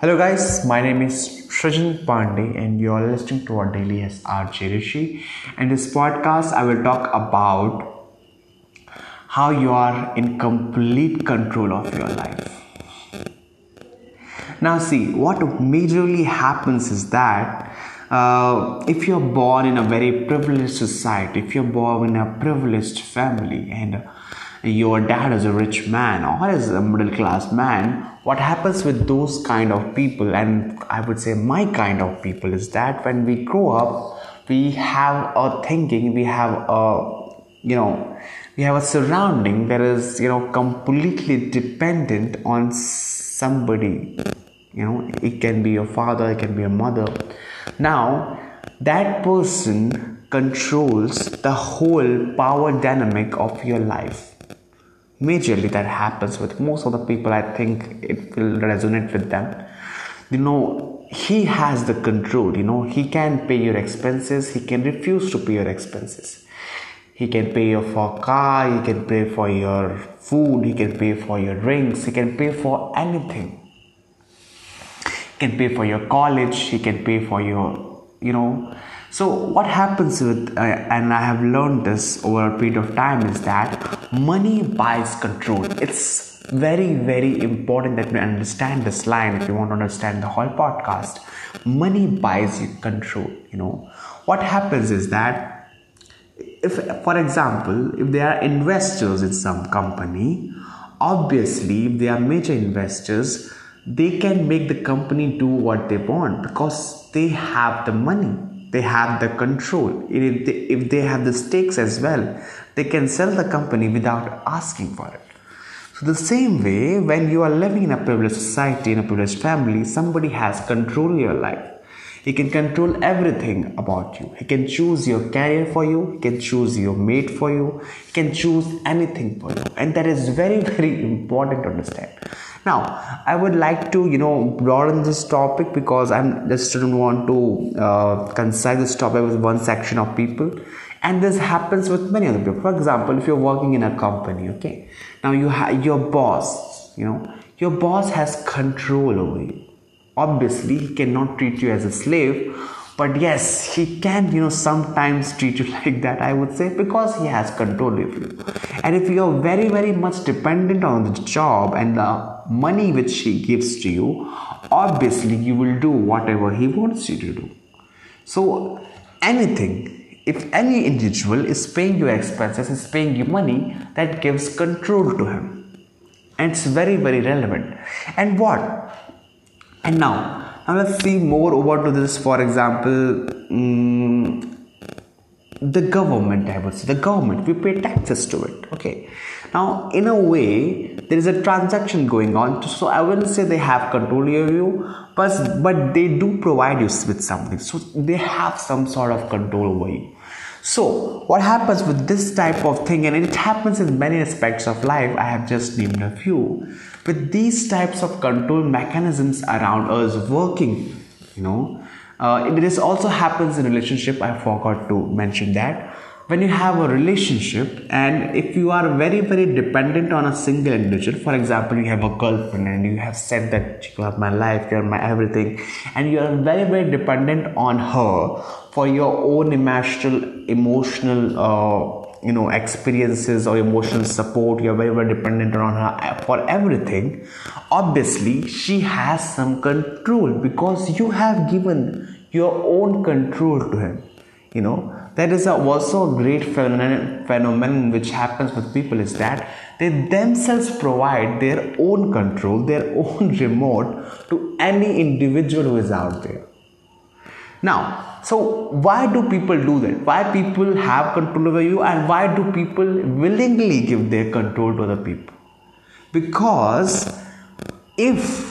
Hello guys, my name is Srijan Pandey and you are listening to our daily as RJ Rishi. And this podcast I will talk about how you are in complete control of your life. Now see, what majorly happens is that if you're born in a very privileged society, if you're born in a privileged family and your dad is a rich man or is a middle class man, what happens with those kind of people, and I would say my kind of people, is that when we grow up, we have a thinking, we have a surrounding that is, completely dependent on somebody. It can be your father, it can be your mother. Now, that person controls the whole power dynamic of your life. Majorly that happens with most of the people. I think it will resonate with them. He has the control. He can pay your expenses. He can refuse to pay your expenses. He can pay you for a car. He can pay for your food. He can pay for your drinks. He can pay for anything. He can pay for your college. He can pay for your, So what happens with, and I have learned this over a period of time, is that money buys control. It's very, very important that we understand this line if you want to understand the whole podcast. Money buys you control. What happens is that if, for example, if there are investors in some company, obviously if they are major investors, they can make the company do what they want because they have the money. They have the control. If they have the stakes as well, they can sell the company without asking for it. So the same way, when you are living in a privileged society, in a privileged family, somebody has control in your life. He can control everything about you. He can choose your career for you. He can choose your mate for you. He can choose anything for you. And that is very, very important to understand. Now, I would like to, broaden this topic because I just don't want to concise this topic with one section of people. And this happens with many other people. For example, if you're working in a company, okay. Now, you your boss, your boss has control over you. Obviously, he cannot treat you as a slave. But yes, he can, sometimes treat you like that, I would say, because he has control over you. And if you are very, very much dependent on the job and the money which he gives to you, obviously you will do whatever he wants you to do. So anything, if any individual is paying your expenses, is paying you money, that gives control to him. And it's very, very relevant. And what? And now, let's see more over to this. For example, the government, I would say. The government, we pay taxes to it. Okay. Now, in a way, there is a transaction going on. So, I wouldn't say they have control over you, but they do provide you with something. So, they have some sort of control over you. So, what happens with this type of thing, and it happens in many aspects of life, I have just named a few, but these types of control mechanisms around us working, this also happens in relationship. I forgot to mention that. When you have a relationship and if you are very, very dependent on a single individual, for example, you have a girlfriend and you have said that you are my life, you are my everything, and you are very, very dependent on her for your own emotional experiences or emotional support. You are very, very dependent on her for everything. Obviously, she has some control because you have given your own control to him. That is also a great phenomenon which happens with people, is that they themselves provide their own control, their own remote to any individual who is out there. Now, so why do people do that? Why people have control over you, and why do people willingly give their control to other people? Because if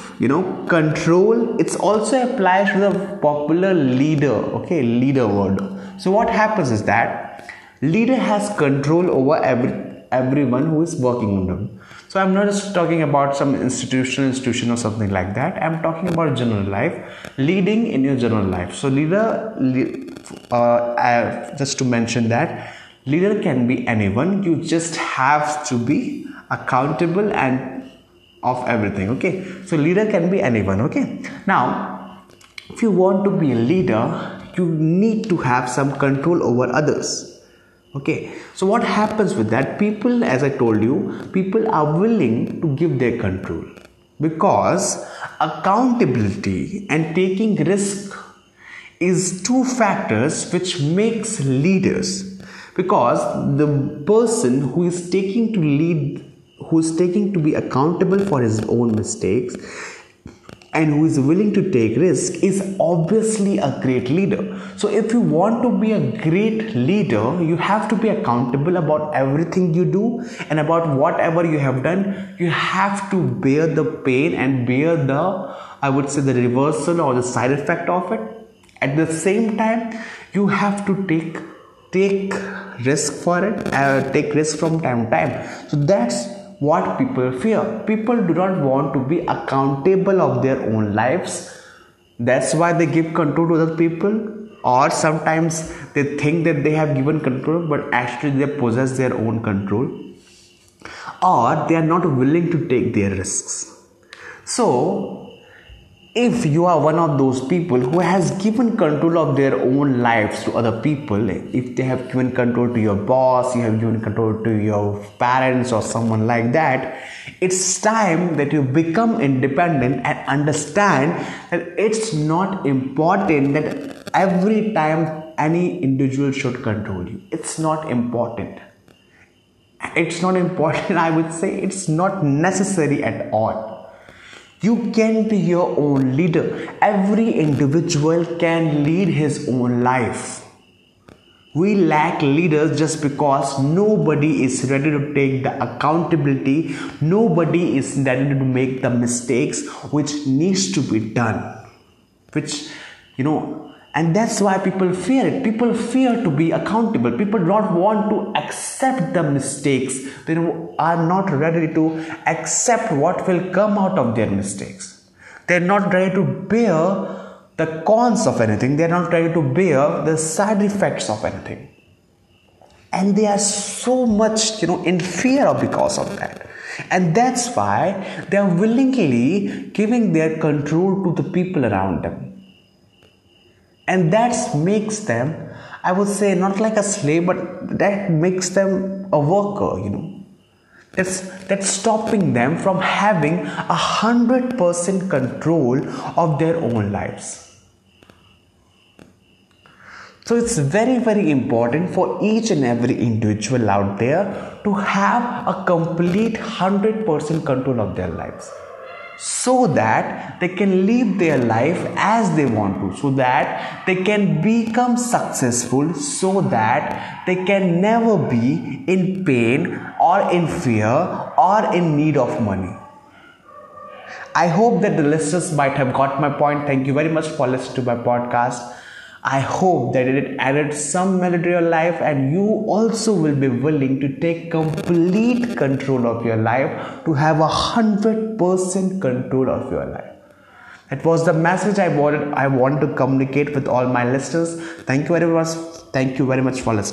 control, it's also applies to the popular leader, leader word. So what happens is that leader has control over everyone who is working on them. So I'm not just talking about some institution or something like that. I'm talking about general life, leading in your general life. So leader, just to mention that, leader can be anyone. You just have to be accountable and of everything. Okay, so leader can be anyone. Okay, now if you want to be a leader, you need to have some control over others. Okay, so what happens with that? People, as I told you, people are willing to give their control, because accountability and taking risk is two factors which makes leaders, because the person who is taking to lead, who is taking to be accountable for his own mistakes, and who is willing to take risk is obviously a great leader. So if you want to be a great leader, you have to be accountable about everything you do, and about whatever you have done, you have to bear the pain and bear the, I would say, the reversal or the side effect of it. At the same time, you have to take risk for it, take risk from time to time. So that's what people fear. People do not want to be accountable of their own lives. That's why they give control to other people, or sometimes they think that they have given control, but actually they possess their own control, or they are not willing to take their risks. So if you are one of those people who has given control of their own lives to other people, if they have given control to your boss, you have given control to your parents or someone like that, it's time that you become independent and understand that it's not important that every time any individual should control you. It's not important. It's not important, I would say. It's not necessary at all. You can be your own leader. Every individual can lead his own life. We lack leaders just because nobody is ready to take the accountability. Nobody is ready to make the mistakes which needs to be done. And that's why people fear it. People fear to be accountable. People do not want to accept the mistakes. They are not ready to accept what will come out of their mistakes. They are not ready to bear the cons of anything. They are not ready to bear the side effects of anything. And they are so much, in fear because of that. And that's why they are willingly giving their control to the people around them. And that makes them, I would say, not like a slave, but that makes them a worker, That's stopping them from having 100% control of their own lives. So it's very, very important for each and every individual out there to have a complete 100% control of their lives, so that they can live their life as they want to, so that they can become successful, so that they can never be in pain or in fear or in need of money. I hope that the listeners might have got my point. Thank you very much for listening to my podcast. I hope that it added some merit to your life, and you also will be willing to take complete control of your life, to have 100% control of your life. That was the message I want to communicate with all my listeners. Thank you very much. Thank you very much for listening.